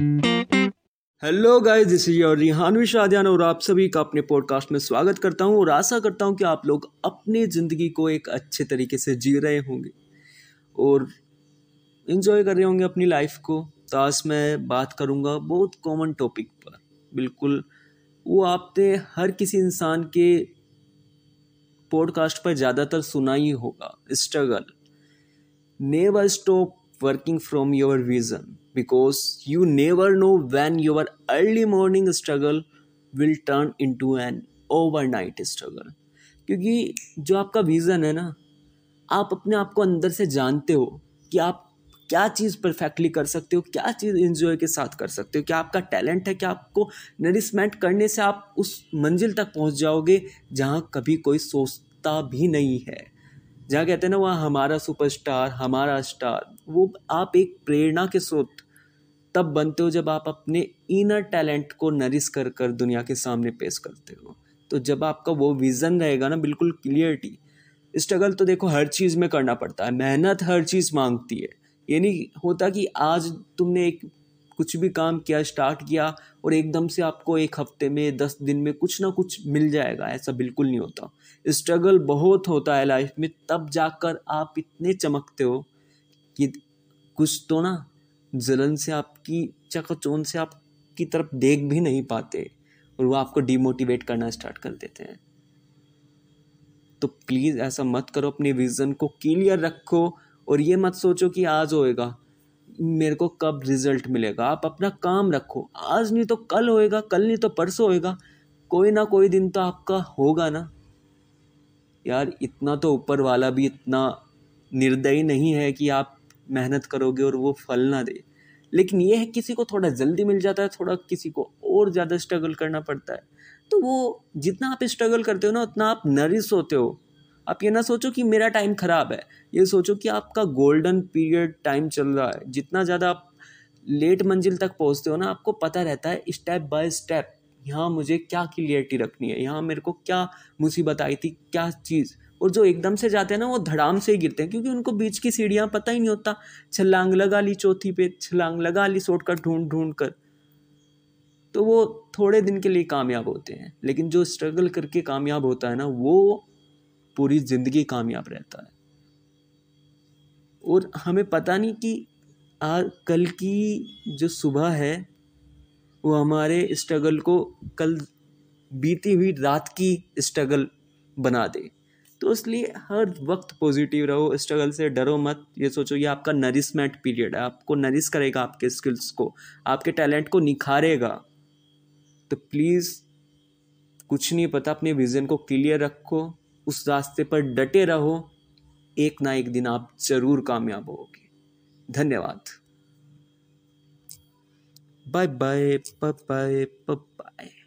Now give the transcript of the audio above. Hello guys, this is your Rihan Shadiyan और आप सभी का अपने पॉडकास्ट में स्वागत करता हूं और आशा करता हूं कि आप लोग अपनी ज़िंदगी को एक अच्छे तरीके से जी रहे होंगे और इन्जॉय कर रहे होंगे अपनी लाइफ को। तो आज मैं बात करूंगा बहुत कॉमन टॉपिक पर, बिल्कुल वो आपने हर किसी इंसान के पॉडकास्ट पर ज़्यादातर सुना ही होगा, struggle. Never stop working from your vision because you never know when your early morning struggle will turn into an overnight struggle। क्योंकि जो आपका विज़न है ना, आप अपने आप को अंदर से जानते हो कि आप क्या चीज़ परफेक्टली कर सकते हो, क्या चीज़ इन्जॉय के साथ कर सकते हो, क्या आपका टैलेंट है, क्या आपको नरिशमेंट करने से आप उस मंजिल तक पहुंच जाओगे जहाँ कभी कोई सोचता भी नहीं है, जहाँ कहते हैं ना वह हमारा सुपरस्टार, हमारा स्टार। वो आप एक प्रेरणा के स्रोत तब बनते हो जब आप अपने इनर टैलेंट को नरिश कर दुनिया के सामने पेश करते हो। तो जब आपका वो विज़न रहेगा ना बिल्कुल क्लियरिटी। स्ट्रगल तो देखो हर चीज़ में करना पड़ता है, मेहनत हर चीज़ मांगती है। ये नहीं होता कि आज तुमने एक कुछ भी काम किया, स्टार्ट किया और एकदम से आपको एक हफ्ते में 10 दिन में कुछ ना कुछ मिल जाएगा, ऐसा बिल्कुल नहीं होता। स्ट्रगल बहुत होता है लाइफ में, तब जाकर आप इतने चमकते हो कि कुछ तो ना जलन से आपकी चकाचौंध से आपकी तरफ देख भी नहीं पाते और वो आपको डिमोटिवेट करना स्टार्ट कर देते हैं। तो प्लीज़ ऐसा मत करो, अपने विज़न को क्लियर रखो और ये मत सोचो कि आज होएगा, मेरे को कब रिजल्ट मिलेगा। आप अपना काम रखो, आज नहीं तो कल होएगा, कल नहीं तो परसों होएगा, कोई ना कोई दिन तो आपका होगा ना यार। इतना तो ऊपर वाला भी इतना निर्दयी नहीं है कि आप मेहनत करोगे और वो फल ना दे। लेकिन ये है किसी को थोड़ा जल्दी मिल जाता है, थोड़ा किसी को और ज़्यादा स्ट्रगल करना पड़ता है। तो वो जितना आप स्ट्रगल करते हो ना उतना आप नरिश होते हो। आप ये ना सोचो कि मेरा टाइम ख़राब है, ये सोचो कि आपका गोल्डन पीरियड टाइम चल रहा है। जितना ज़्यादा आप लेट मंजिल तक पहुँचते हो ना, आपको पता रहता है स्टेप बाय स्टेप, यहाँ मुझे क्या क्लियरिटी रखनी है, यहाँ मेरे को क्या मुसीबत आई थी, क्या चीज़। और जो एकदम से जाते हैं ना वो धड़ाम से ही गिरते हैं क्योंकि उनको बीच की सीढ़ियाँ पता ही नहीं होता। छलांग लगा ली चौथी पे, छलांग लगा ली शॉर्टकट ढूंढ कर, तो वो थोड़े दिन के लिए कामयाब होते हैं। लेकिन जो स्ट्रगल करके कामयाब होता है ना वो पूरी ज़िंदगी कामयाब रहता है। और हमें पता नहीं कि आज कल की जो सुबह है वो हमारे स्ट्रगल को कल बीती हुई रात की स्ट्रगल बना दे। तो इसलिए हर वक्त पॉजिटिव रहो, स्ट्रगल से डरो मत। ये सोचो ये आपका नरिशमेंट पीरियड है, आपको नरिश करेगा, आपके स्किल्स को, आपके टैलेंट को निखारेगा। तो प्लीज़ कुछ नहीं पता, अपने विज़न को क्लियर रखो, उस रास्ते पर डटे रहो, एक ना एक दिन आप ज़रूर कामयाब होगे। धन्यवाद, बाय बाय, बाय बाय।